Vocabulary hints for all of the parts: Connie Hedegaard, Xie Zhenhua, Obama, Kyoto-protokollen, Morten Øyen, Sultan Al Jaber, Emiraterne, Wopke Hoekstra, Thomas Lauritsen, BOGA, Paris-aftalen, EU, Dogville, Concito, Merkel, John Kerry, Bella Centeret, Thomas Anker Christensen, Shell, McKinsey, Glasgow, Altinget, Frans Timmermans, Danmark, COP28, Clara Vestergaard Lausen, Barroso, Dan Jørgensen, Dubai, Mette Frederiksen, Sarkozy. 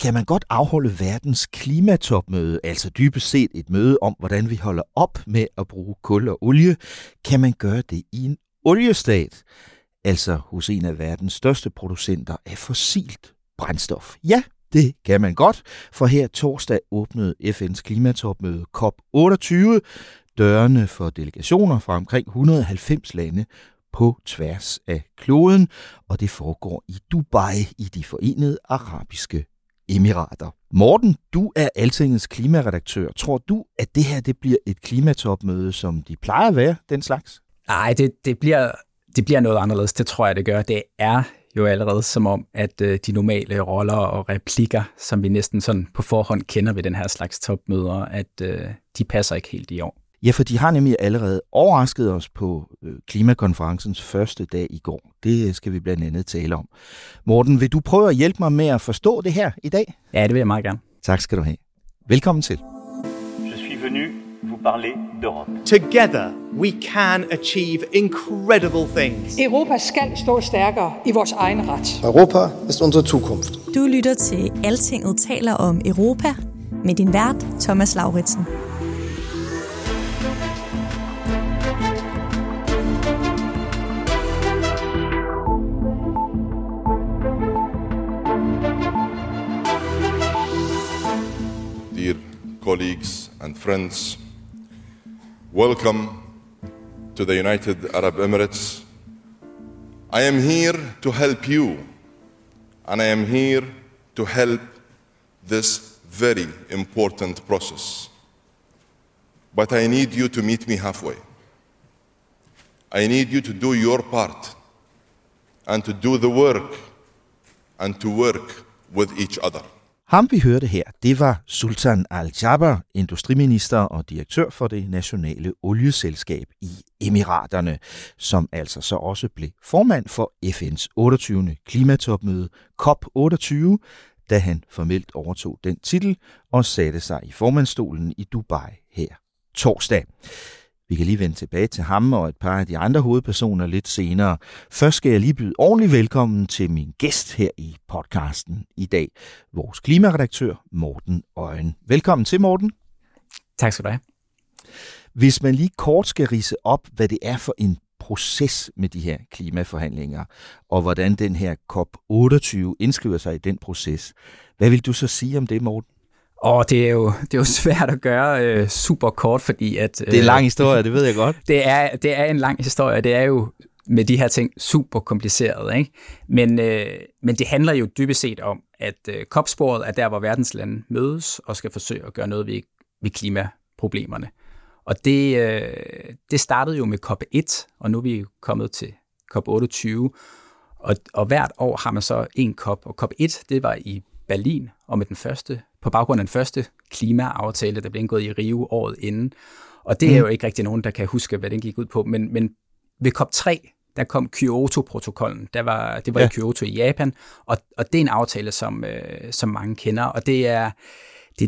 kan man godt afholde verdens klimatopmøde, altså dybest set et møde om, hvordan vi holder op med at bruge kul og olie, kan man gøre det i en oliestat, altså hos en af verdens største producenter af fossilt brændstof? Ja, det kan man godt, for her torsdag åbnede FN's klimatopmøde COP28 dørene for delegationer fra omkring 190 lande på tværs af kloden, og det foregår i Dubai i De Forenede Arabiske Emirater. Morten, du er Altingets klimaredaktør. Tror du, at det her det bliver et klimatopmøde, som de plejer at være, den slags? Nej, det bliver noget anderledes. Det tror jeg, det gør. Det er jo allerede som om, at de normale roller og replikker, som vi næsten sådan på forhånd kender ved den her slags topmøder, at de passer ikke helt i år. Ja, for de har nemlig allerede overrasket os på klimakonferencens første dag i går. Det skal vi blandt andet tale om. Morten, vil du prøve at hjælpe mig med at forstå det her i dag? Ja, det vil jeg meget gerne. Tak skal du have. Velkommen til. Je suis venu vous parler d'Europe. Together we can achieve incredible things. Europa skal stå stærkere i vores egen ret. Europa er unsere Zukunft. Du lytter til Altinget taler om Europa med din vært Thomas Lauritsen. Colleagues and friends, welcome to the United Arab Emirates. I am here to help you, and I am here to help this very important process. But I need you to meet me halfway. I need you to do your part, and to do the work, and to work with each other. Ham, vi hørte her, det var Sultan Al Jaber, industriminister og direktør for det nationale olieselskab i Emiraterne, som altså så også blev formand for FN's 28. klimatopmøde COP28, da han formelt overtog den titel og satte sig i formandsstolen i Dubai her torsdag. Vi kan lige vende tilbage til ham og et par af de andre hovedpersoner lidt senere. Først skal jeg lige byde ordentligt velkommen til min gæst her i podcasten i dag, vores klimaredaktør Morten Øyen. Velkommen til, Morten. Tak skal du have. Hvis man lige kort skal ridse op, hvad det er for en proces med de her klimaforhandlinger, og hvordan den her COP28 indskriver sig i den proces, hvad vil du så sige om det, Morten? Og det er jo svært at gøre super kort, fordi at... det er en lang historie, det ved jeg godt. Det er en lang historie, det er jo med de her ting super kompliceret, ikke? Men det handler jo dybest set om, at COP-sporet er der, hvor verdens lande mødes og skal forsøge at gøre noget ved klimaproblemerne. Og det startede jo med COP1, og nu er vi kommet til COP28. Og hvert år har man så en COP, og COP1, det var i Berlin, og med den første... på baggrund af den første klimaaftale, der blev indgået i Rio året inden. Og det er jo ikke rigtig nogen, der kan huske, hvad den gik ud på. Men ved COP3, der kom Kyoto-protokollen. Det var i Kyoto i Japan. Og det er en aftale, som mange kender. Og det er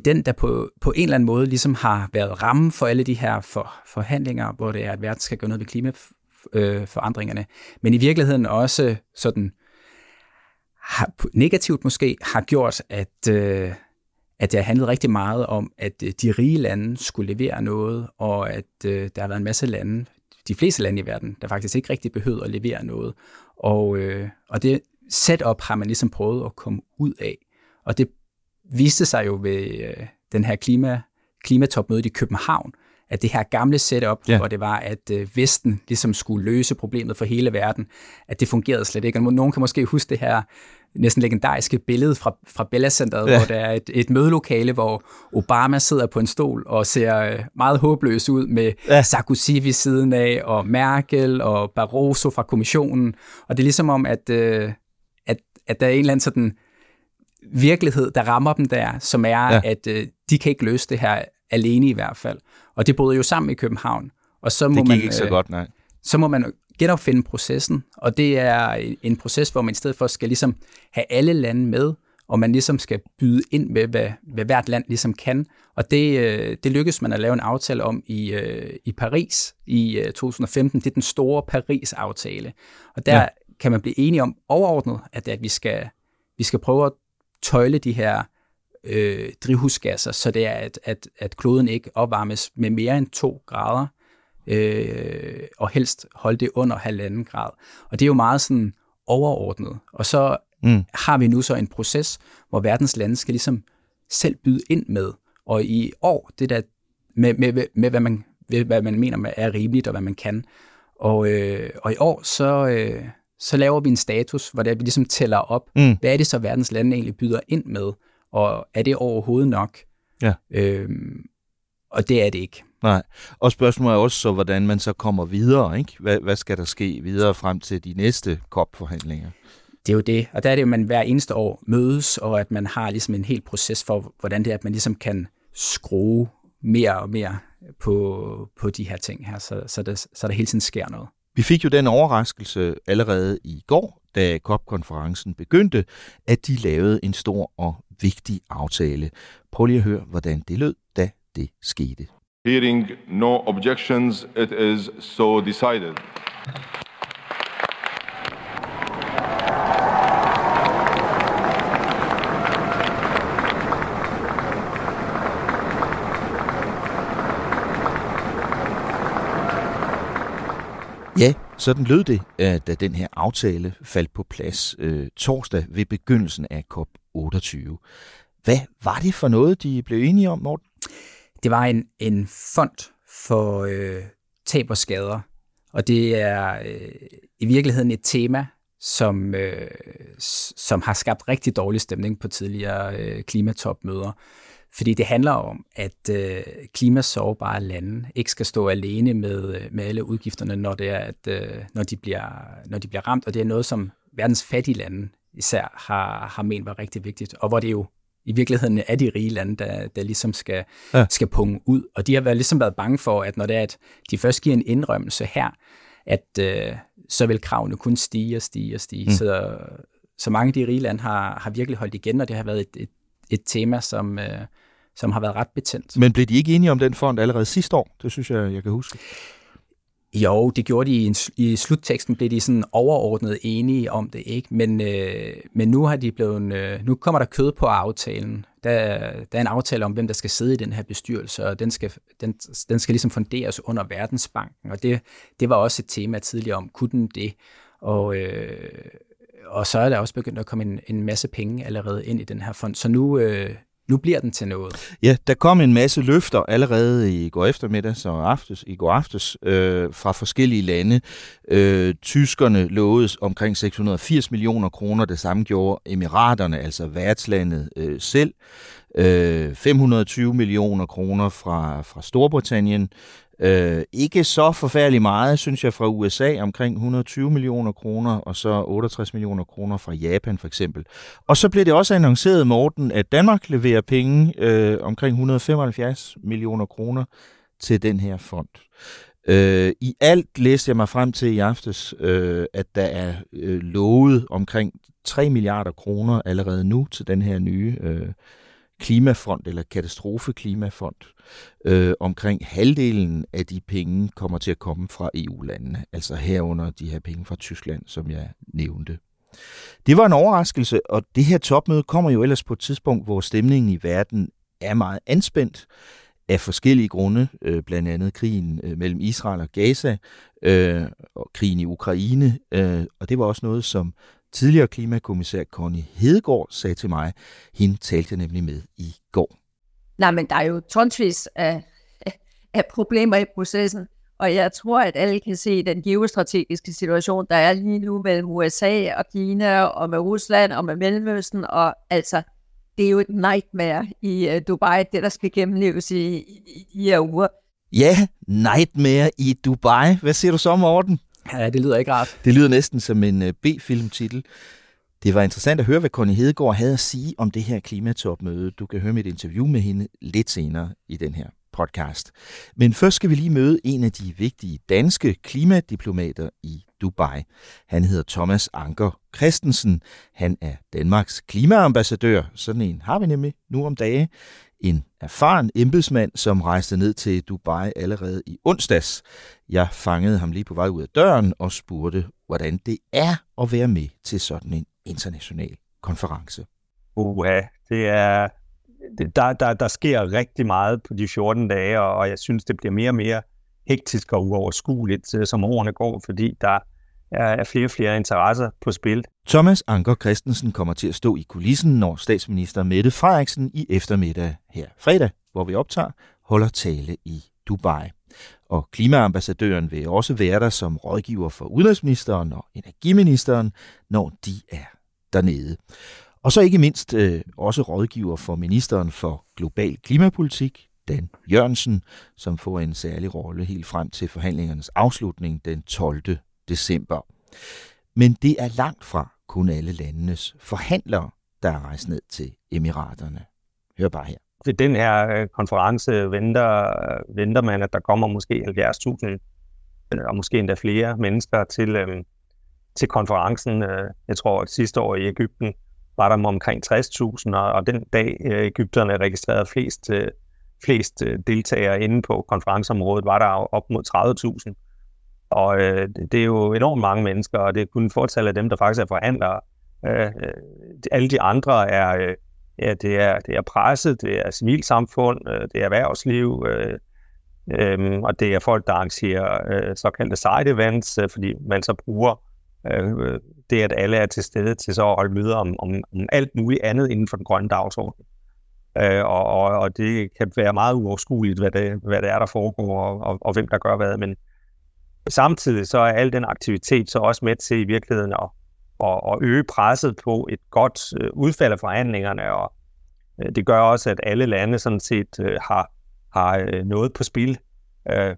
den, der på en eller anden måde ligesom har været rammen for alle de her forhandlinger, hvor det er, at verden skal gøre noget ved klimaforandringerne. Men i virkeligheden også sådan negativt måske har gjort, at det har handlet rigtig meget om, at de rige lande skulle levere noget, og at der har været en masse lande, de fleste lande i verden, der faktisk ikke rigtig behøvede at levere noget. Og det setup har man ligesom prøvet at komme ud af. Og det viste sig jo ved den her klimatopmøde i København, at det her gamle setup, hvor det var, at Vesten ligesom skulle løse problemet for hele verden, at det fungerede slet ikke. Og nogen kan måske huske det her næsten legendariske billede fra Bella Centeret, hvor der er et mødelokale, hvor Obama sidder på en stol og ser meget håbløs ud med Sarkozy ved siden af, og Merkel og Barroso fra kommissionen. Og det er ligesom om, at at der er en eller anden sådan virkelighed, der rammer dem der, som er, at de kan ikke løse det her alene i hvert fald. Og det boede jo sammen i København. Og så må det gik man, ikke så godt, nej. Så må man genopfinde processen, og det er en proces, hvor man i stedet for skal ligesom have alle lande med, og man ligesom skal byde ind med, hvad hvert land ligesom kan. Og det lykkedes man at lave en aftale om i Paris i 2015. Det er den store Paris-aftale. Og der kan man blive enige om overordnet, at vi skal prøve at tøjle de her drivhusgasser, så det er, at kloden ikke opvarmes med mere end 2 grader, og helst holde det under 1,5 grad. Og det er jo meget sådan overordnet. Og så har vi nu så en proces, hvor verdens lande skal ligesom selv byde ind med, og i år, det der med hvad man mener er rimeligt, og hvad man kan. Og i år, så laver vi en status, hvor der vi ligesom tæller op, hvad er det så verdens lande egentlig byder ind med, og er det overhovedet nok? Ja. Og det er det ikke. Nej, og spørgsmålet er også så, hvordan man så kommer videre, ikke? Hvad skal der ske videre frem til de næste COP-forhandlinger? Det er jo det, og der er det jo, at man hver eneste år mødes, og at man har ligesom en hel proces for, hvordan det er, at man ligesom kan skrue mere og mere på de her ting her, så der hele tiden sker noget. Vi fik jo den overraskelse allerede i går, da COP-konferencen begyndte, at de lavede en stor og vigtig aftale. Prøv lige at høre, hvordan det lød, da det skete. Hearing no objections, it is so decided. Ja, sådan lød det, da den her aftale faldt på plads torsdag ved begyndelsen af COP28. Hvad var det for noget, de blev enige om, Morten? Det var en fond for tab og skader, og det er i virkeligheden et tema, som har skabt rigtig dårlig stemning på tidligere klimatopmøder. Fordi det handler om, at klimasårbare lande ikke skal stå alene med alle udgifterne, når de bliver ramt. Og det er noget, som verdens fattige lande især har ment var rigtig vigtigt, og hvor det jo i virkeligheden er de rige lande, der ligesom skal punge ud. Og de har ligesom været bange for, at når det er, at de først giver en indrømmelse her, at så vil kravene kun stige. Så mange af de rige lande har virkelig holdt igen, og det har været et tema, som har været ret betændt. Men blev de ikke enige om den fond allerede sidste år? Det synes jeg kan huske. Jo, det gjorde de i slutteksten, blev de sådan overordnet enige om det, ikke? Men nu har de nu kommer der kød på aftalen. Der er en aftale om, hvem der skal sidde i den her bestyrelse, og den skal ligesom funderes under Verdensbanken, og det var også et tema tidligere om, kunne den det? Og så er der også begyndt at komme en masse penge allerede ind i den her fond, så nu bliver den til noget. Ja, der kom en masse løfter allerede i går eftermiddag og i går aftes fra forskellige lande. Tyskerne lovede omkring 680 millioner kroner, det samme gjorde Emiraterne, altså værtslandet selv. 520 millioner kroner fra Storbritannien. Ikke så forfærdelig meget, synes jeg, fra USA, omkring 120 millioner kroner, og så 68 millioner kroner fra Japan for eksempel. Og så blev det også annonceret, Morten, at Danmark leverer penge, omkring 175 millioner kroner til den her fond. I alt læste jeg mig frem til i aftes, at der er lovet omkring 3 milliarder kroner allerede nu til den her nye klimafond eller katastrofeklimafond. Omkring halvdelen af de penge kommer til at komme fra EU-landene, altså herunder de her penge fra Tyskland, som jeg nævnte. Det var en overraskelse, og det her topmøde kommer jo ellers på et tidspunkt, hvor stemningen i verden er meget anspændt af forskellige grunde, blandt andet krigen mellem Israel og Gaza og krigen i Ukraine, og det var også noget, som tidligere klimakommissær Connie Hedegaard sagde til mig. Hende talte jeg nemlig med i går. Nej, men der er jo tonsvis af problemer i processen, og jeg tror, at alle kan se den geostrategiske situation, der er lige nu mellem USA og Kina, og med Rusland og med Mellemøsten, og altså, det er jo et nightmare i Dubai, det der skal gennemleves i de her uger. Ja, nightmare i Dubai. Hvad siger du så, Morten? Ja, det lyder ikke rart. Det lyder næsten som en B-filmtitel. Det var interessant at høre, hvad Connie Hedegaard havde at sige om det her klimatopmøde. Du kan høre mit interview med hende lidt senere i den her podcast. Men først skal vi lige møde en af de vigtige danske klimadiplomater i Dubai. Han hedder Thomas Anker Christensen. Han er Danmarks klimaambassadør. Sådan en har vi nemlig nu om dage. En erfaren embedsmand, som rejste ned til Dubai allerede i onsdags. Jeg fangede ham lige på vej ud af døren og spurgte, hvordan det er at være med til sådan en international konference. Der sker rigtig meget på de 14 dage, og jeg synes, det bliver mere og mere hektisk og uoverskueligt, som årene går, fordi der er flere og flere interesser på spil. Thomas Anker Christensen kommer til at stå i kulissen, når statsminister Mette Frederiksen i eftermiddag her fredag, hvor vi optager, holder tale i Dubai. Og klimaambassadøren vil også være der som rådgiver for udenrigsministeren og energiministeren, når de er dernede. Og så ikke mindst også rådgiver for ministeren for global klimapolitik, Dan Jørgensen, som får en særlig rolle helt frem til forhandlingernes afslutning den 12. december. Men det er langt fra kun alle landenes forhandlere, der er rejst ned til Emiraterne. Hør bare her. Ved den her konference venter man, at der kommer måske 70.000 og måske endda flere mennesker til konferencen. Jeg tror, at sidste år i Egypten var der omkring 60.000, og den dag egypterne registrerede flest deltagere inde på konferenceområdet, var der op mod 30.000. Og det er jo enormt mange mennesker, og det er kun et fortal af dem, der faktisk er forhandlere. Alle de andre er... Ja, det er presset, det er civilsamfund, det er erhvervsliv, og det er folk, der arrangerer såkaldte side events, fordi man så bruger det, at alle er til stede til så at holde møder om alt muligt andet inden for den grønne dagsorden. Og det kan være meget uoverskueligt, hvad det er, der foregår, og hvem der gør hvad. Men samtidig så er al den aktivitet så også med til i virkeligheden og øge presset på et godt udfald af forhandlingerne, og det gør også, at alle lande sådan set har noget på spil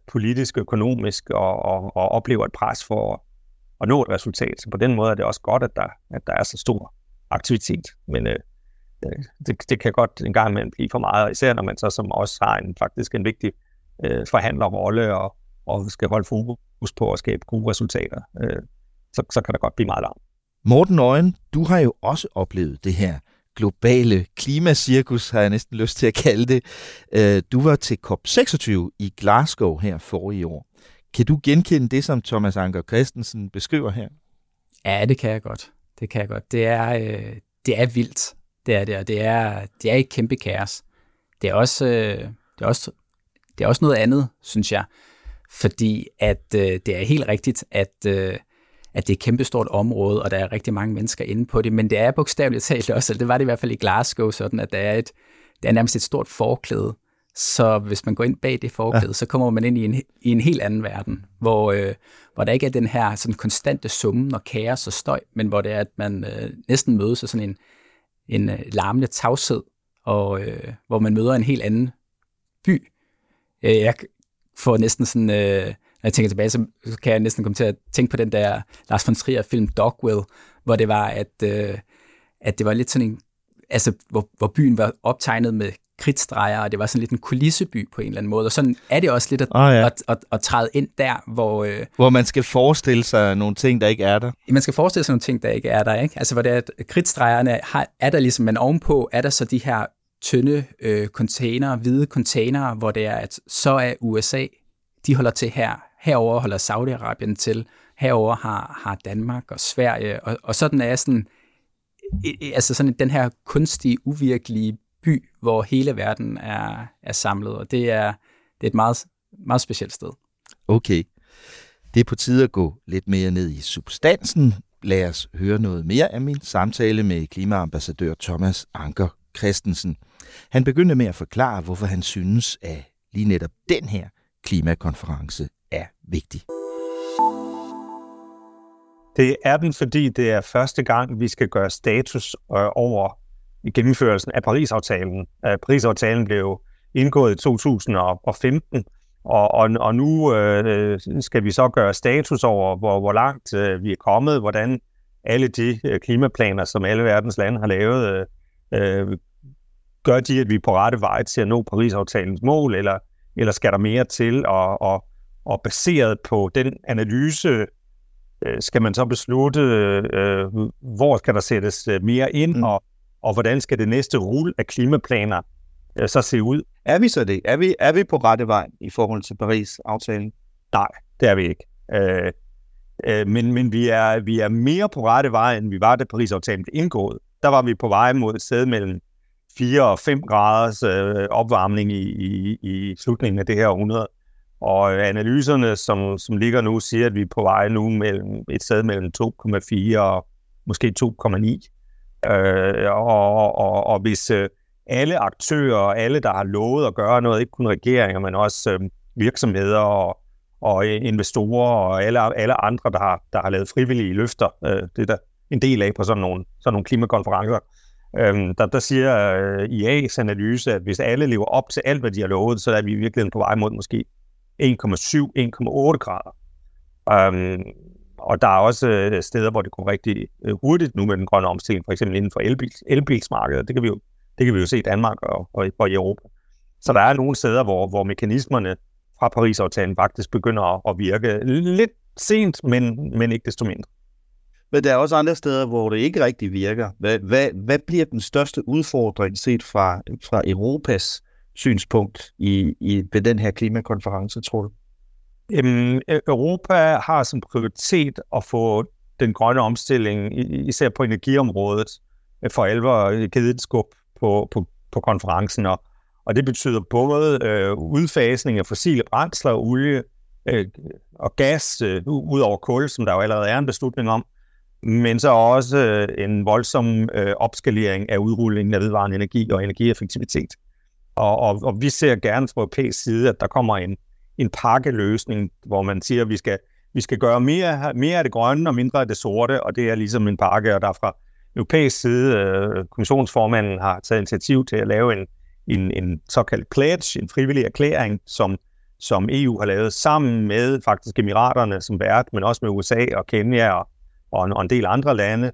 politisk, økonomisk, og oplever et pres for at nå et resultat. Så på den måde er det også godt, at der er så stor aktivitet, men det kan godt en gang imellem blive for meget, og især når man så som også har faktisk en vigtig forhandlerrolle, og skal holde fokus på at skabe gode resultater, så kan der godt blive meget larm. Morten Øyen, du har jo også oplevet det her globale klimacirkus, har jeg næsten lyst til at kalde det. Du var til COP28 i Glasgow her forrige år. Kan du genkende det, som Thomas Anker Christensen beskriver her? Ja, det kan jeg godt. Det er vildt. Det er et kæmpe kaos. Det er også noget andet, synes jeg, fordi at det er helt rigtigt, at det er et kæmpestort område, og der er rigtig mange mennesker inde på det, men det er bogstaveligt talt også, eller det var det i hvert fald i Glasgow, sådan at der er nærmest et stort forklæde, så hvis man går ind bag det forklæde, så kommer man ind i en helt anden verden, hvor der ikke er den her sådan konstante summen og kaos og støj, men hvor det er, at man næsten mødes af sådan en larmende tavshed, og hvor man møder en helt anden by. Jeg får næsten sådan... Når jeg tænker tilbage, så kan jeg næsten komme til at tænke på den der Lars von Trier-film Dogville, hvor det var, at det var lidt sådan en... Altså, hvor byen var optegnet med kridtstreger, og det var sådan lidt en kulisseby på en eller anden måde. Og sådan er det også lidt at træde ind der, hvor man skal forestille sig nogle ting, der ikke er der. Man skal forestille sig nogle ting, der ikke er der, ikke? Altså, hvor det er, at kridtstregerne er der ligesom, men ovenpå er der så de her tynde hvide containere, hvor det er, at så er USA, de holder til her. Herover holder Saudi-Arabien til, herover har Danmark og Sverige, og sådan er sådan den her kunstige, uvirkelige by, hvor hele verden er samlet, og det er et meget, meget specielt sted. Okay. Det er på tide at gå lidt mere ned i substansen. Lad os høre noget mere af min samtale med klimaambassadør Thomas Anker Christensen. Han begyndte med at forklare, hvorfor han synes, at lige netop den her klimakonference er vigtig. Det er den, fordi det er første gang, vi skal gøre status over gennemførelsen af Paris-aftalen. Paris-aftalen blev indgået i 2015, og nu skal vi så gøre status over, hvor langt vi er kommet, hvordan alle de klimaplaner, som alle verdens lande har lavet, gør de, at vi er på rette vej til at nå Paris-aftalens mål, eller skal der mere til, og baseret på den analyse, skal man så beslutte, hvor skal der sættes mere ind, og hvordan skal det næste rulle af klimaplaner så se ud? Er vi så det? Er vi på rette vej i forhold til Paris-aftalen? Nej, det er vi ikke. Men vi er mere på rette vej, end vi var, da Paris-aftalen blev indgået. Der var vi på vej mod et sted mellem 4 og 5 graders opvarmning i slutningen af det her århundrede. Og analyserne, som ligger nu, siger, at vi er på vej nu mellem et sted mellem 2,4 og måske 2,9. Og hvis alle aktører og alle, der har lovet at gøre noget, ikke kun regeringer, men også virksomheder og investorer og alle andre, der har lavet frivillige løfter, det er der en del af på sådan nogle klimakonferencer, der siger IA's analyse, at hvis alle lever op til alt, hvad de har lovet, så er vi virkelig på vej mod måske 1,7-1,8 grader. Og der er også steder, hvor det går rigtig hurtigt nu med den grønne omstilling, for eksempel inden for elbilsmarkedet. Det kan vi jo se i Danmark og i Europa. Så der er nogle steder, hvor mekanismerne fra Paris-aftalen faktisk begynder at virke lidt sent, men ikke desto mindre. Men der er også andre steder, hvor det ikke rigtig virker. Hvad bliver den største udfordring set fra Europas synspunkt ved den her klimakonference, tror du? Europa har som prioritet at få den grønne omstilling, især på energiområdet, for alvor givet et skub på konferencen. Og det betyder både udfasning af fossile brændsler, olie og gas, ud over kul, som der jo allerede er en beslutning om, men så også en voldsom opskalering af udrullingen af vedvarende energi og energieffektivitet. Og vi ser gerne fra europæisk side, at der kommer en pakkeløsning, hvor man siger, at vi skal gøre mere af det grønne og mindre af det sorte, og det er ligesom en pakke, og der fra europæisk side, kommissionsformanden har taget initiativ til at lave en såkaldt pledge, en frivillig erklæring, som EU har lavet sammen med faktisk Emiraterne som vært, men også med USA og Kenya og en del andre lande,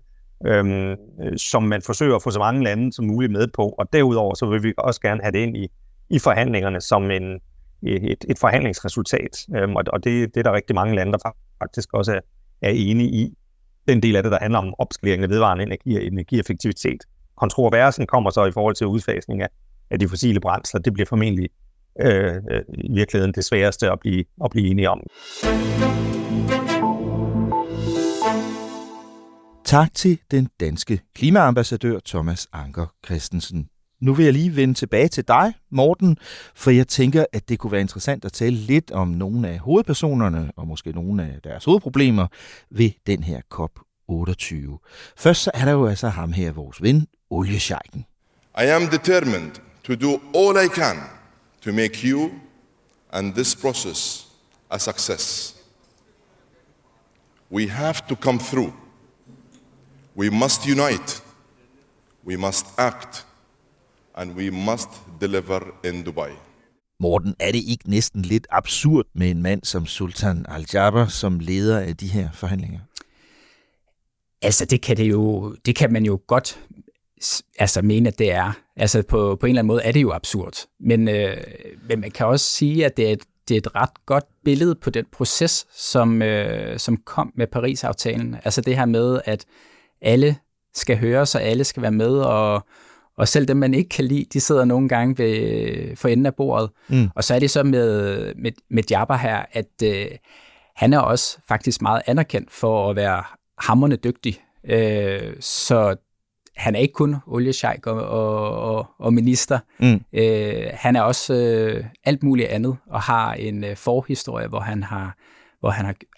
som man forsøger at få så mange lande som muligt med på. Og derudover så vil vi også gerne have det ind i forhandlingerne som et forhandlingsresultat. Og det er der rigtig mange lande, der faktisk også er enige i. Den del af det, der handler om opskalering af vedvarende energi og energieffektivitet. Kontroversen kommer så i forhold til udfasning af de fossile brændsler. Det bliver formentlig i virkeligheden det sværeste at blive enige om. Tak til den danske klimaambassadør Thomas Anker Christensen. Nu vil jeg lige vende tilbage til dig, Morten, for jeg tænker, at det kunne være interessant at tale lidt om nogle af hovedpersonerne, og måske nogle af deres hovedproblemer, ved den her COP28. Først så er der jo altså ham her, vores ven, oliesjejken. I am determined to do all I can to make you and this process a success. We have to come through. We must unite. We must act. And we must deliver in Dubai. Morten, er det ikke næsten lidt absurd med en mand som Sultan Al Jaber, som leder af de her forhandlinger? Altså, det kan man jo godt mene, at det er. Altså, på en eller anden måde er det jo absurd. Men man kan også sige, at det er et ret godt billede på den proces, som kom med Paris-aftalen. Altså det her med, at alle skal høres, og alle skal være med, og selv dem, man ikke kan lide, de sidder nogle gange for enden af bordet. Mm. Og så er det så med Jaber her, at han er også faktisk meget anerkendt for at være hamrende dygtig. Så han er ikke kun oliesjejk og minister. Mm. Han er også alt muligt andet, og har en forhistorie, hvor han har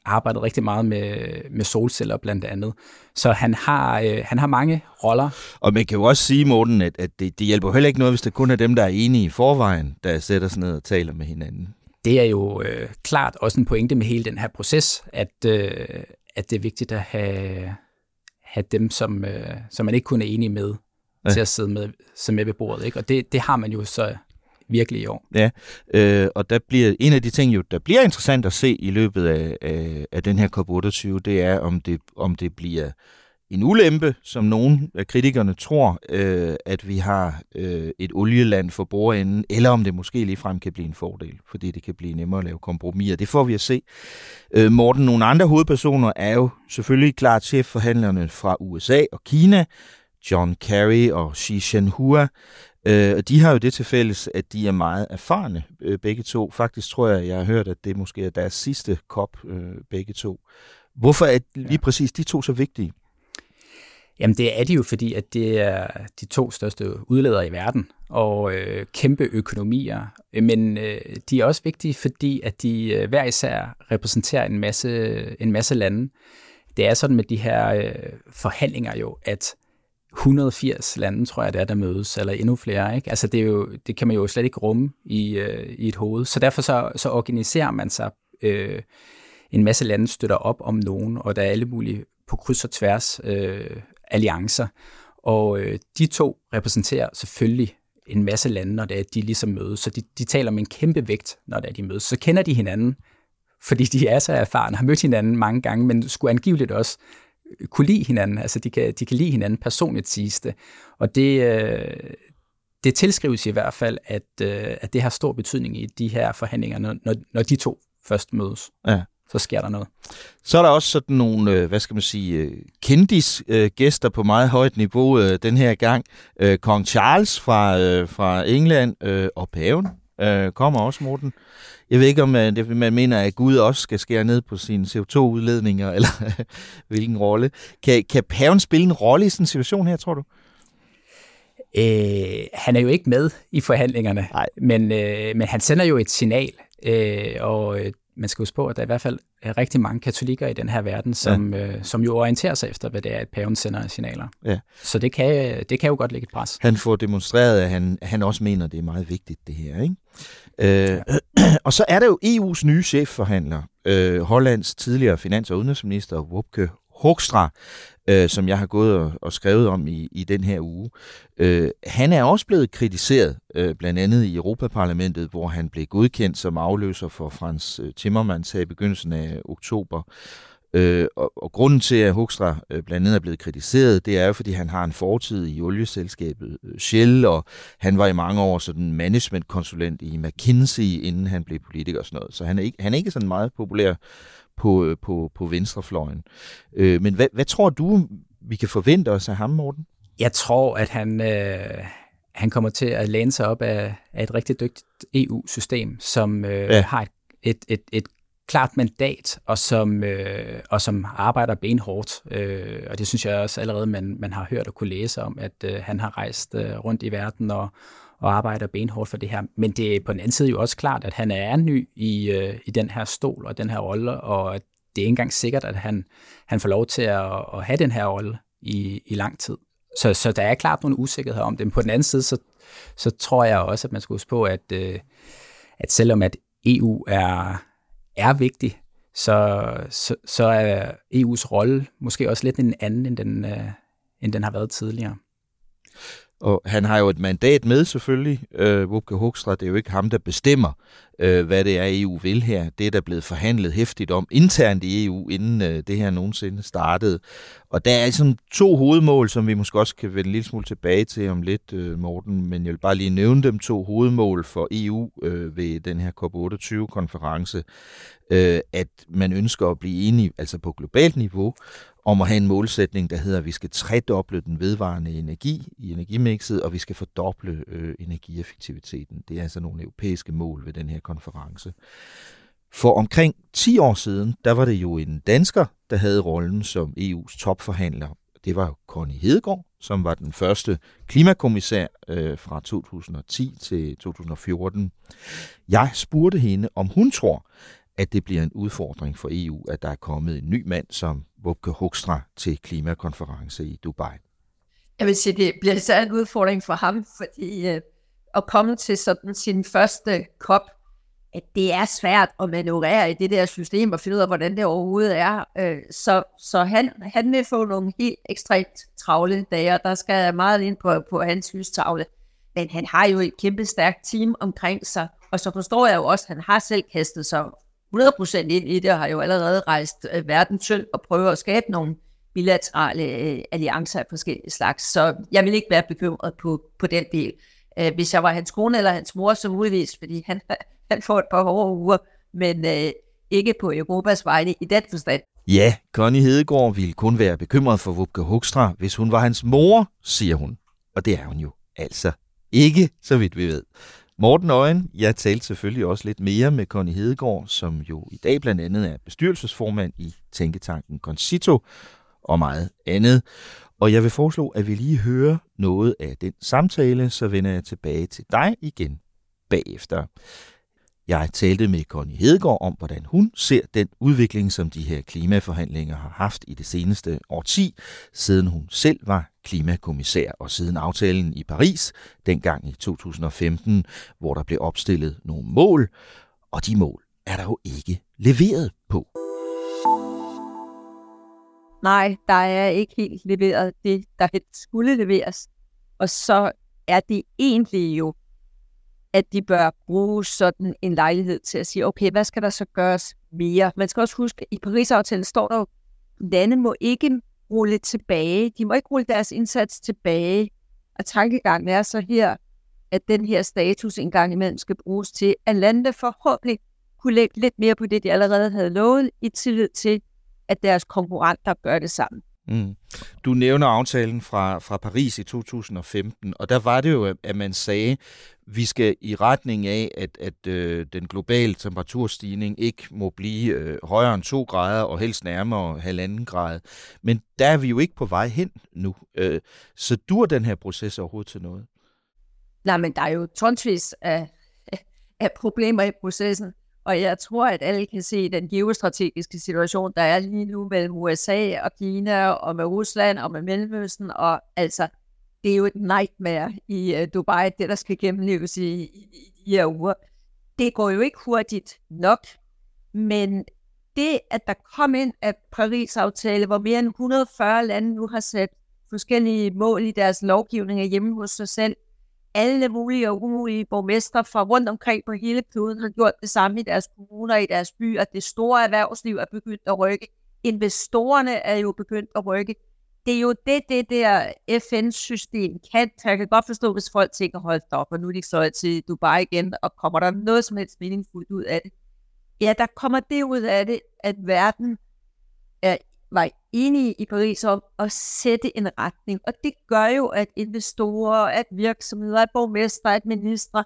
arbejdet rigtig meget med solceller blandt andet. Så han har mange roller. Og man kan jo også sige, Morten, at det hjælper heller ikke noget, hvis det kun er dem, der er enige i forvejen, der sætter sig ned og taler med hinanden. Det er jo klart også en pointe med hele den her proces, at det er vigtigt at have dem, som man ikke kun er enige med, til at sidde med ved bordet. Ikke? Og det har man jo så virkelig i år. Ja, og der bliver en af de ting, jo, der bliver interessant at se i løbet af den her COP28, det er, om det bliver en ulempe, som nogle af kritikerne tror, at vi har et olieland for bordenden, eller om det måske ligefrem kan blive en fordel, fordi det kan blive nemmere at lave kompromiser. Det får vi at se. Morten, nogle andre hovedpersoner er jo selvfølgelig klart chefforhandlerne fra USA og Kina, John Kerry og Xie Zhenhua, og de har jo det til fælles, at de er meget erfarne, begge to. Faktisk tror jeg, jeg har hørt, at det måske er deres sidste COP, begge to. Hvorfor er lige præcis de to så vigtige? Jamen det er de jo, fordi at det er de to største udledere i verden og kæmpe økonomier. Men de er også vigtige, fordi at de hver især repræsenterer en masse lande. Det er sådan med de her forhandlinger jo, at 180 lande, tror jeg, der mødes, eller endnu flere, ikke? Altså det er jo, det kan man jo slet ikke rumme i et hoved. Så derfor så organiserer man sig. En masse lande støtter op om nogen, og der er alle mulige på kryds og tværs alliancer. Og de to repræsenterer selvfølgelig en masse lande, når det er, de ligesom mødes. Så de taler om en kæmpe vægt, når det er, de mødes. Så kender de hinanden, fordi de er så erfarne, har mødt hinanden mange gange, men skulle angiveligt også kunne lide hinanden. Altså de kan lide hinanden personligt, siges det. Og det tilskrives i hvert fald, at det har stor betydning i de her forhandlinger, når de to først mødes. Ja. Så sker der noget. Så er der også sådan nogle, hvad skal man sige, kendisgæster på meget højt niveau den her gang. Kong Charles fra England og paven kommer også, Morten. Jeg ved ikke, om man mener, at Gud også skal skære ned på sine CO2-udledninger, eller hvilken rolle. Kan paven spille en rolle i sådan en situation her, tror du? Han er jo ikke med i forhandlingerne, men han sender jo et signal, og man skal huske på, at der i hvert fald er rigtig mange katolikker i den her verden, som jo orienterer sig efter, hvad det er, at paven sender signaler. Ja. Så det kan jo godt lægge et pres. Han får demonstreret, at han også mener, det er meget vigtigt, det her, ikke? Og så er der jo EU's nye chefforhandler, Hollands tidligere finans- og udenrigsminister, Wopke Hoekstra, som jeg har gået og skrevet om i den her uge. Han er også blevet kritiseret, blandt andet i Europaparlamentet, hvor han blev godkendt som afløser for Frans Timmermans her i begyndelsen af oktober. Og grunden til, at Hoekstra blandt andet er blevet kritiseret, det er jo, fordi han har en fortid i olieselskabet Shell, og han var i mange år sådan managementkonsulent i McKinsey, inden han blev politiker og sådan noget. Så han er ikke sådan meget populær på venstrefløjen. Men hvad tror du, vi kan forvente os af ham, Morten? Jeg tror, at han kommer til at læne sig op af et rigtig dygtigt EU-system, som har et klart mandat, og som arbejder benhårdt. Og det synes jeg også allerede, man har hørt og kunne læse om, at han har rejst rundt i verden og arbejder benhårdt for det her. Men det er på den anden side jo også klart, at han er ny i den her stol og den her rolle, og det er ikke engang sikkert, at han får lov til at have den her rolle i lang tid. Så der er klart nogle usikkerheder om det. Men på den anden side, så tror jeg også, at man skal huske på, at selvom at EU er vigtig, så er EU's rolle måske også lidt en anden, end den har været tidligere. Og han har jo et mandat med, selvfølgelig. Wopke Hoekstra, det er jo ikke ham, der bestemmer, hvad det er, EU vil her. Det er der blevet forhandlet heftigt om internt i EU, inden det her nogensinde startede. Og der er sådan to hovedmål, som vi måske også kan vende en lille smule tilbage til om lidt, Morten. Men jeg vil bare lige nævne dem to hovedmål for EU ved den her COP28-konference. At man ønsker at blive enige, altså på globalt niveau, om at have en målsætning, der hedder, at vi skal tredoble den vedvarende energi i energimixet, og vi skal fordoble energieffektiviteten. Det er altså nogle europæiske mål ved den her konference. For omkring 10 år siden, der var det jo en dansker, der havde rollen som EU's topforhandler. Det var Connie Hedegaard, som var den første klimakommissær fra 2010 til 2014. Jeg spurgte hende, om hun tror, at det bliver en udfordring for EU, at der er kommet en ny mand som Wopke Hoekstra til klimakonference i Dubai. Jeg vil sige, det bliver især en udfordring for ham, fordi at komme til sådan sin første COP, at det er svært at manøvrere i det der system og finde ud af, hvordan det overhovedet er. Så han vil få nogle helt ekstremt travle dage, og der skal meget ind på hans lystavle. Men han har jo et kæmpe stærkt team omkring sig, og så forstår jeg jo også, at han har selv kastet sig 100% ind i det, og har jo allerede rejst verden tyndt og prøver at skabe nogle bilaterale alliancer af forskellige slags. Så jeg vil ikke være bekymret på den del. Hvis jeg var hans kone eller hans mor, så udvist, fordi han får et par hårde uger, men ikke på Europas vegne i den forstand. Ja, Connie Hedegaard ville kun være bekymret for Wopke Hoekstra, hvis hun var hans mor, siger hun. Og det er hun jo altså ikke, så vidt vi ved. Morten Øyen, jeg talte selvfølgelig også lidt mere med Connie Hedegaard, som jo i dag blandt andet er bestyrelsesformand i tænketanken Concito og meget andet. Og jeg vil foreslå, at vi lige hører noget af den samtale, så vender jeg tilbage til dig igen bagefter. Jeg talte med Connie Hedegaard om, hvordan hun ser den udvikling, som de her klimaforhandlinger har haft i det seneste årti, siden hun selv var klimakommissær og siden aftalen i Paris, dengang i 2015, hvor der blev opstillet nogle mål, og de mål er der jo ikke leveret på. Nej, der er ikke helt leveret det, der skulle leveres. Og så er det egentlig jo, at de bør bruge sådan en lejlighed til at sige, okay, hvad skal der så gøres mere? Man skal også huske, at i Paris-aftalen står der jo, lande må ikke rulle tilbage. De må ikke rulle deres indsats tilbage. Og tankegangen er så her, at den her status engang imellem skal bruges til, at landene forhåbentlig kunne lægge lidt mere på det, de allerede havde lovet, i tillid til, at deres konkurrenter gør det sammen. Mm. Du nævner aftalen fra Paris i 2015, og der var det jo, at man sagde, at vi skal i retning af, at den globale temperaturstigning ikke må blive højere end 2 grader og helst nærmere 1,5 grad. Men der er vi jo ikke på vej hen nu. Så dur den her proces overhovedet til noget? Nej, men der er jo tonsvis af problemer i processen. Og jeg tror, at alle kan se den geostrategiske situation, der er lige nu mellem USA og Kina og med Rusland og med Mellemøsten. Og altså, det er jo et nightmare i Dubai, det der skal gennemleves i her uger. Det går jo ikke hurtigt nok, men det, at der kom ind af Paris-aftale, hvor mere end 140 lande nu har sat forskellige mål i deres lovgivninger hjemme hos sig selv, alle mulige og umulige borgmestre fra rundt omkring på hele kloden har gjort det samme i deres kommuner, i deres byer. Det store erhvervsliv er begyndt at rykke. Investorerne er jo begyndt at rykke. Det er jo det der FN-system kan. Jeg kan godt forstå, hvis folk tænker, hold da op, og nu er de så til Dubai igen, og kommer der noget som helst meningsfuldt ud af det? Ja, der kommer det ud af det, at verden var enige i Paris om at sætte en retning. Og det gør jo, at investorer, at virksomheder, at borgmestre, at ministre,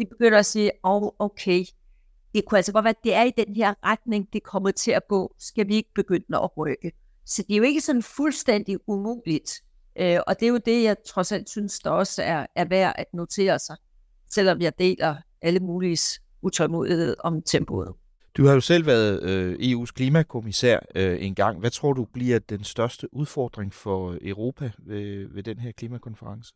de begynder at sige, okay, det kunne altså godt være, at det er i den her retning, det kommer til at gå, skal vi ikke begynde at rykke. Så det er jo ikke sådan fuldstændig umuligt. Og det er jo det, jeg trods alt synes, der også er værd at notere sig, selvom jeg deler alle mulige utålmodighed om tempoet. Du har jo selv været EU's klimakommissær engang. Hvad tror du bliver den største udfordring for Europa ved den her klimakonference?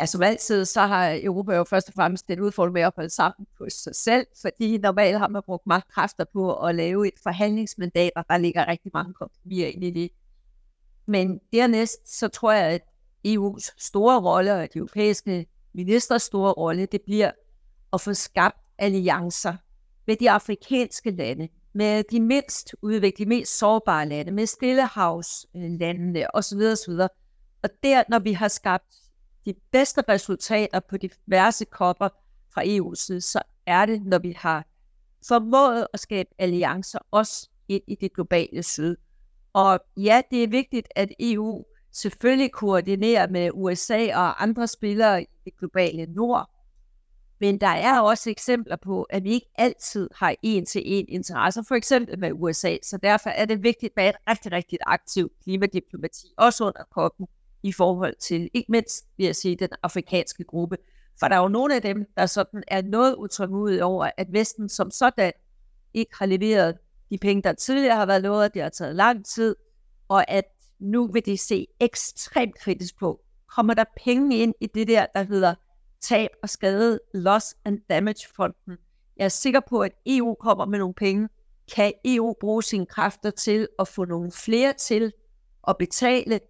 Ja, som altid, så har Europa jo først og fremmest den udfordring med at holde sammen på sig selv, fordi normalt har man brugt mange kræfter på at lave et forhandlingsmandat, og der ligger rigtig mange kompromiser ind i det. Men dernæst, så tror jeg, at EU's store rolle og de europæiske ministers store rolle, det bliver at få skabt alliancer med de afrikanske lande, med de mindst udviklede, mest sårbare lande, med Stillehavslandene osv. osv. Og der, når vi har skabt de bedste resultater på de diverse kopper fra EU's side, så er det, når vi har formået at skabe alliancer også ind i det globale syd. Og ja, det er vigtigt, at EU selvfølgelig koordinerer med USA og andre spillere i det globale nord, men der er også eksempler på, at vi ikke altid har en-til-en interesser, for eksempel med USA. Så derfor er det vigtigt med et rigtig, rigtig aktivt klimadiplomati, også under koppen, i forhold til, ikke mindst, vil jeg sige, den afrikanske gruppe. For der er jo nogle af dem, der sådan er noget utålmodige over, at Vesten som sådan ikke har leveret de penge, der tidligere har været lovet, det har taget lang tid, og at nu vil de se ekstremt kritisk på, kommer der penge ind i det der hedder tab og skade, loss and damage-fonden. Jeg er sikker på, at EU kommer med nogle penge. Kan EU bruge sine kræfter til at få nogle flere til at betale?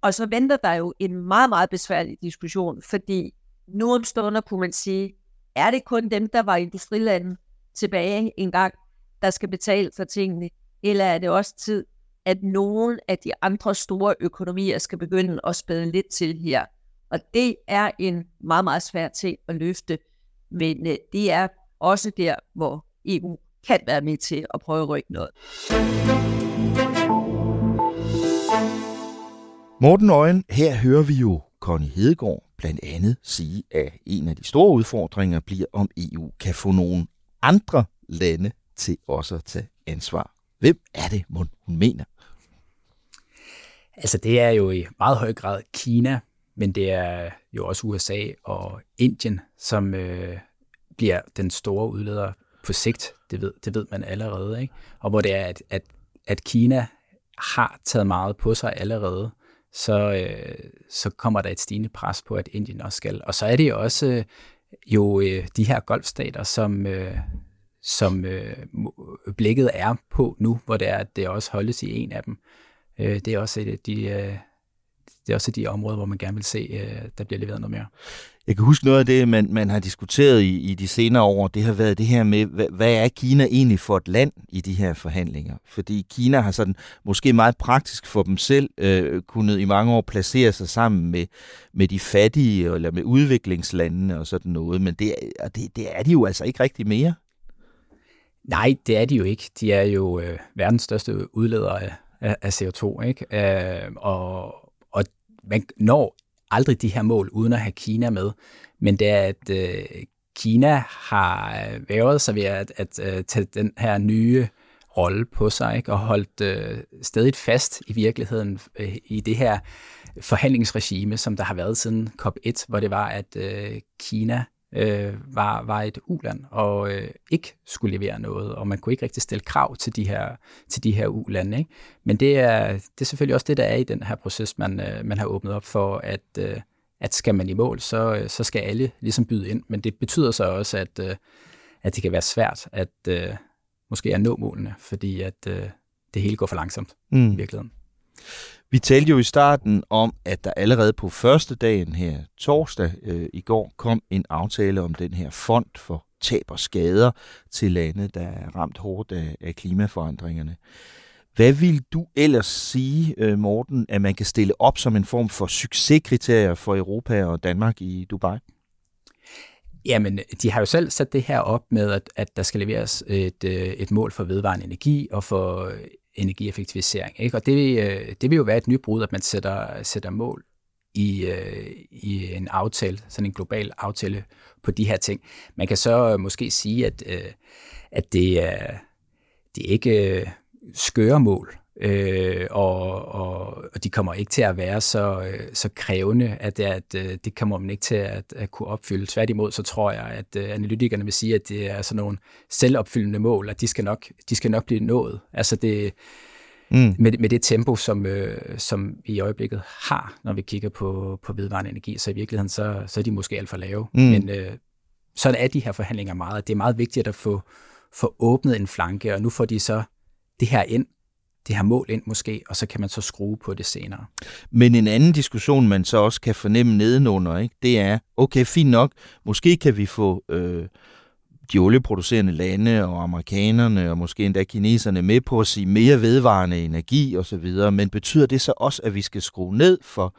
Og så venter der jo en meget, meget besværlig diskussion, fordi nu om stunder kunne man sige, er det kun dem, der var industrilande tilbage engang, der skal betale for tingene, eller er det også tid, at nogle af de andre store økonomier skal begynde at spæde lidt til her. Og det er en meget, meget svær ting at løfte, men det er også der, hvor EU kan være med til at prøve at rykke noget. Morten Øyen, her hører vi jo Connie Hedegaard blandt andet sige, at en af de store udfordringer bliver, om EU kan få nogle andre lande til også at tage ansvar. Hvem er det, hun mener? Altså det er jo i meget høj grad Kina, men det er jo også USA og Indien, som bliver den store udleder på sigt. Det ved man allerede, ikke? Og hvor det er, at Kina har taget meget på sig allerede, så kommer der et stigende pres på, at Indien også skal. Og så er det også de her golfstater, som blikket er på nu, hvor det er, at det også holdes i en af dem. Det er også de områder, hvor man gerne vil se, der bliver leveret noget mere. Jeg kan huske noget af det, man har diskuteret i de senere år. Det har været det her med, hvad er Kina egentlig for et land i de her forhandlinger? Fordi Kina har sådan måske meget praktisk for dem selv kunnet i mange år placere sig sammen med de fattige eller med udviklingslandene og sådan noget. Men det er de jo altså ikke rigtig mere. Nej, det er de jo ikke. De er jo verdens største udledere af CO2, ikke? Og man når aldrig de her mål uden at have Kina med. Men det er, at Kina har været sig ved at tage den her nye rolle på sig, ikke? Og holdt stadig fast i virkeligheden i det her forhandlingsregime, som der har været siden COP1, hvor det var, at Kina var et uland og ikke skulle levere noget, og man kunne ikke rigtig stille krav til de her ulande, ikke? Men det er selvfølgelig også det, der er i den her proces, man har åbnet op for, at skal man i mål, så skal alle ligesom byde ind, men det betyder så også, at det kan være svært at måske at nå målene, fordi at det hele går for langsomt i virkeligheden. Vi talte jo i starten om, at der allerede på første dagen her, torsdag i går, kom en aftale om den her fond for tab og skader til lande, der er ramt hårdt af klimaforandringerne. Hvad vil du ellers sige, Morten, at man kan stille op som en form for succeskriterier for Europa og Danmark i Dubai? Jamen, de har jo selv sat det her op med, at der skal leveres et mål for vedvarende energi og for energieffektivisering, ikke? Og det vil jo være et nybrud, at man sætter mål i en aftale, sådan en global aftale på de her ting. Man kan så måske sige, at det ikke skøre mål, og de kommer ikke til at være så krævende, at det kommer man ikke til at kunne opfylde. Tværtimod så tror jeg, at analytikerne vil sige, at det er sådan nogle selvopfyldende mål, at de skal nok blive nået. Altså med det tempo, som vi i øjeblikket har, når vi kigger på vedvarende energi, så i virkeligheden så er de måske alt for lave. Men sådan er de her forhandlinger meget. Det er meget vigtigt at få åbnet en flanke, og nu får de så det her ind, det her mål ind måske, og så kan man så skrue på det senere. Men en anden diskussion, man så også kan fornemme nedenunder, ikke? Det er, okay, fint nok, måske kan vi få de olieproducerende lande og amerikanerne og måske endda kineserne med på at sige mere vedvarende energi osv., men betyder det så også, at vi skal skrue ned for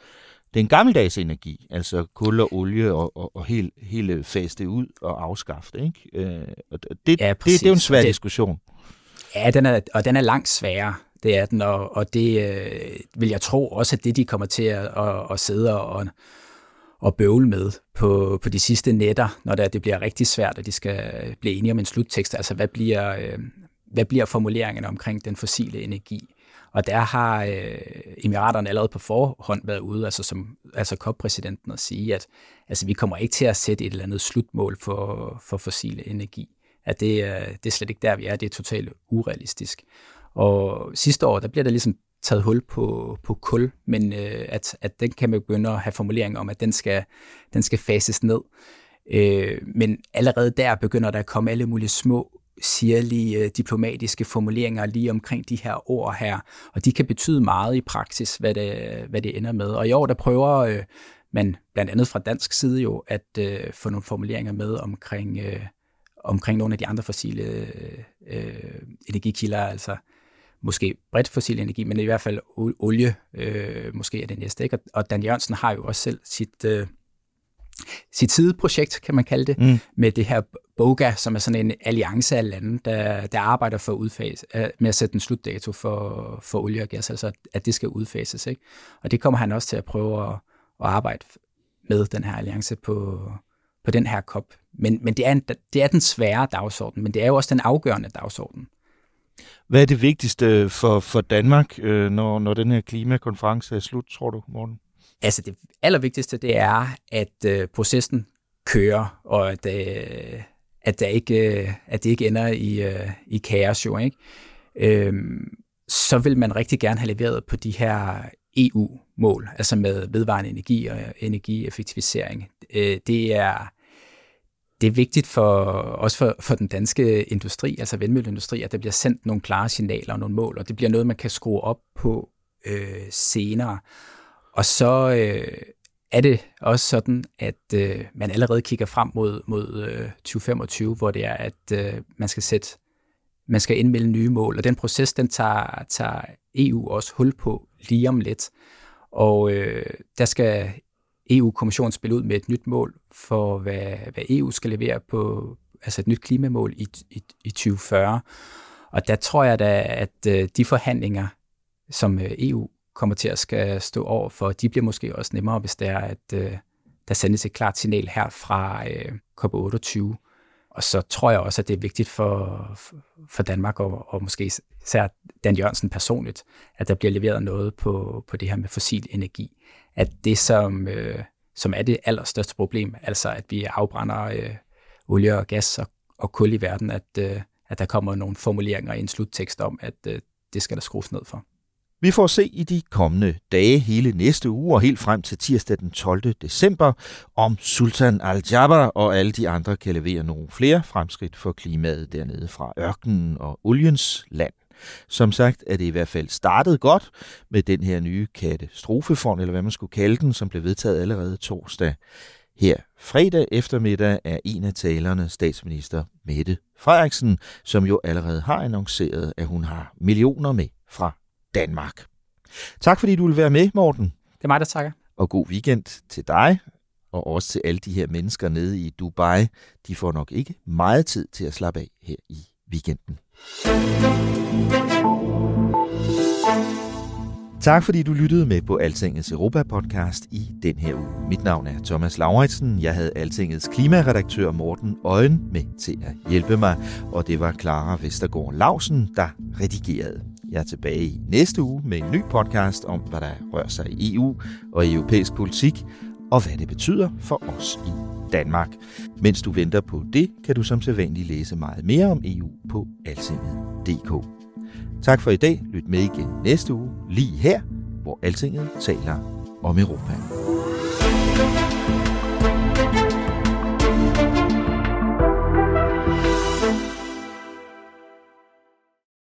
den gammeldags energi, altså kul og olie og hele fase det ud og afskaffe det, ikke? Det er jo en svær diskussion. Ja, den er langt sværere. Det er den, og det vil jeg tro også, at de kommer til at sidde og bøvle med på de sidste nætter, når det bliver rigtig svært, at de skal blive enige om en sluttekst. Altså, hvad bliver formuleringerne omkring den fossile energi? Og der har Emiraterne allerede på forhånd været ude, som COP-præsidenten, at sige, at altså, vi kommer ikke til at sætte et eller andet slutmål for fossile energi. At det er slet ikke der, vi er. Det er totalt urealistisk. Og sidste år, der bliver der ligesom taget hul på kul, men at den kan man begynde at have formulering om, at den skal fases ned. Men allerede der begynder der at komme alle mulige små, sirlige, diplomatiske formuleringer lige omkring de her ord her. Og de kan betyde meget i praksis, hvad det ender med. Og i år, der prøver man blandt andet fra dansk side jo at få nogle formuleringer med omkring nogle af de andre fossile energikilder, altså måske bredt fossil energi, men i hvert fald olie måske er det næste. Ikke? Og Dan Jørgensen har jo også selv sit sideprojekt, kan man kalde det, med det her BOGA, som er sådan en alliance af lande, der arbejder for at udfase, med at sætte en slutdato for olie og gas, altså at det skal udfases. Ikke? Og det kommer han også til at prøve at arbejde med, den her alliance på den her COP. Men det er den svære dagsorden, men det er jo også den afgørende dagsorden. Hvad er det vigtigste for Danmark, når den her klimakonference er slut, tror du, Morten? Altså det allervigtigste, det er, at processen kører, og at det ikke ender i kaos, jo, ikke? Så vil man rigtig gerne have leveret på de her EU-mål, altså med vedvarende energi og energieffektivisering. Det er vigtigt for den danske industri, altså vindmølleindustri, at der bliver sendt nogle klare signaler og nogle mål, og det bliver noget, man kan skrue op på senere. Og så er det også sådan, at man allerede kigger frem mod 2025, hvor det er, at man skal indmelde nye mål. Og den proces, den tager EU også hul på lige om lidt. Og der skal EU-kommissionen spille ud med et nyt mål for, hvad EU skal levere på, altså et nyt klimamål i 2040. Og der tror jeg da, at de forhandlinger, som EU kommer til at skal stå over for, de bliver måske også nemmere, hvis det er, at der sendes et klart signal her fra COP28. Og så tror jeg også, at det er vigtigt for Danmark, og måske især Dan Jørgensen personligt, at der bliver leveret noget på det her med fossil energi. At det, som er det allerstørste problem, altså at vi afbrænder olie og gas og kul i verden, at der kommer nogle formuleringer i en sluttekst om, at det skal der skrues ned for. Vi får se i de kommende dage hele næste uge og helt frem til tirsdag den 12. december, om Sultan Al Jaber og alle de andre kan levere nogle flere fremskridt for klimaet dernede fra ørkenen og oliens land. Som sagt er det i hvert fald startet godt med den her nye katastrofefond, eller hvad man skulle kalde den, som blev vedtaget allerede torsdag. Her fredag eftermiddag er en af talerne statsminister Mette Frederiksen, som jo allerede har annonceret, at hun har millioner med fra Danmark. Tak fordi du vil være med, Morten. Det er mig, der takker. Og god weekend til dig, og også til alle de her mennesker nede i Dubai. De får nok ikke meget tid til at slappe af her i weekenden. Tak fordi du lyttede med på Altingets Europa-podcast i den her uge. Mit navn er Thomas Lauritsen. Jeg havde Altingets klimaredaktør Morten Øyen med til at hjælpe mig, og det var Clara Vestergaard Lausen, der redigerede. Jeg er tilbage i næste uge med en ny podcast om, hvad der rører sig i EU og europæisk politik, og hvad det betyder for os i Danmark. Mens du venter på det, kan du som sædvanligt læse meget mere om EU på altinget.dk. Tak for i dag. Lyt med igen næste uge, lige her, hvor Altinget taler om Europa.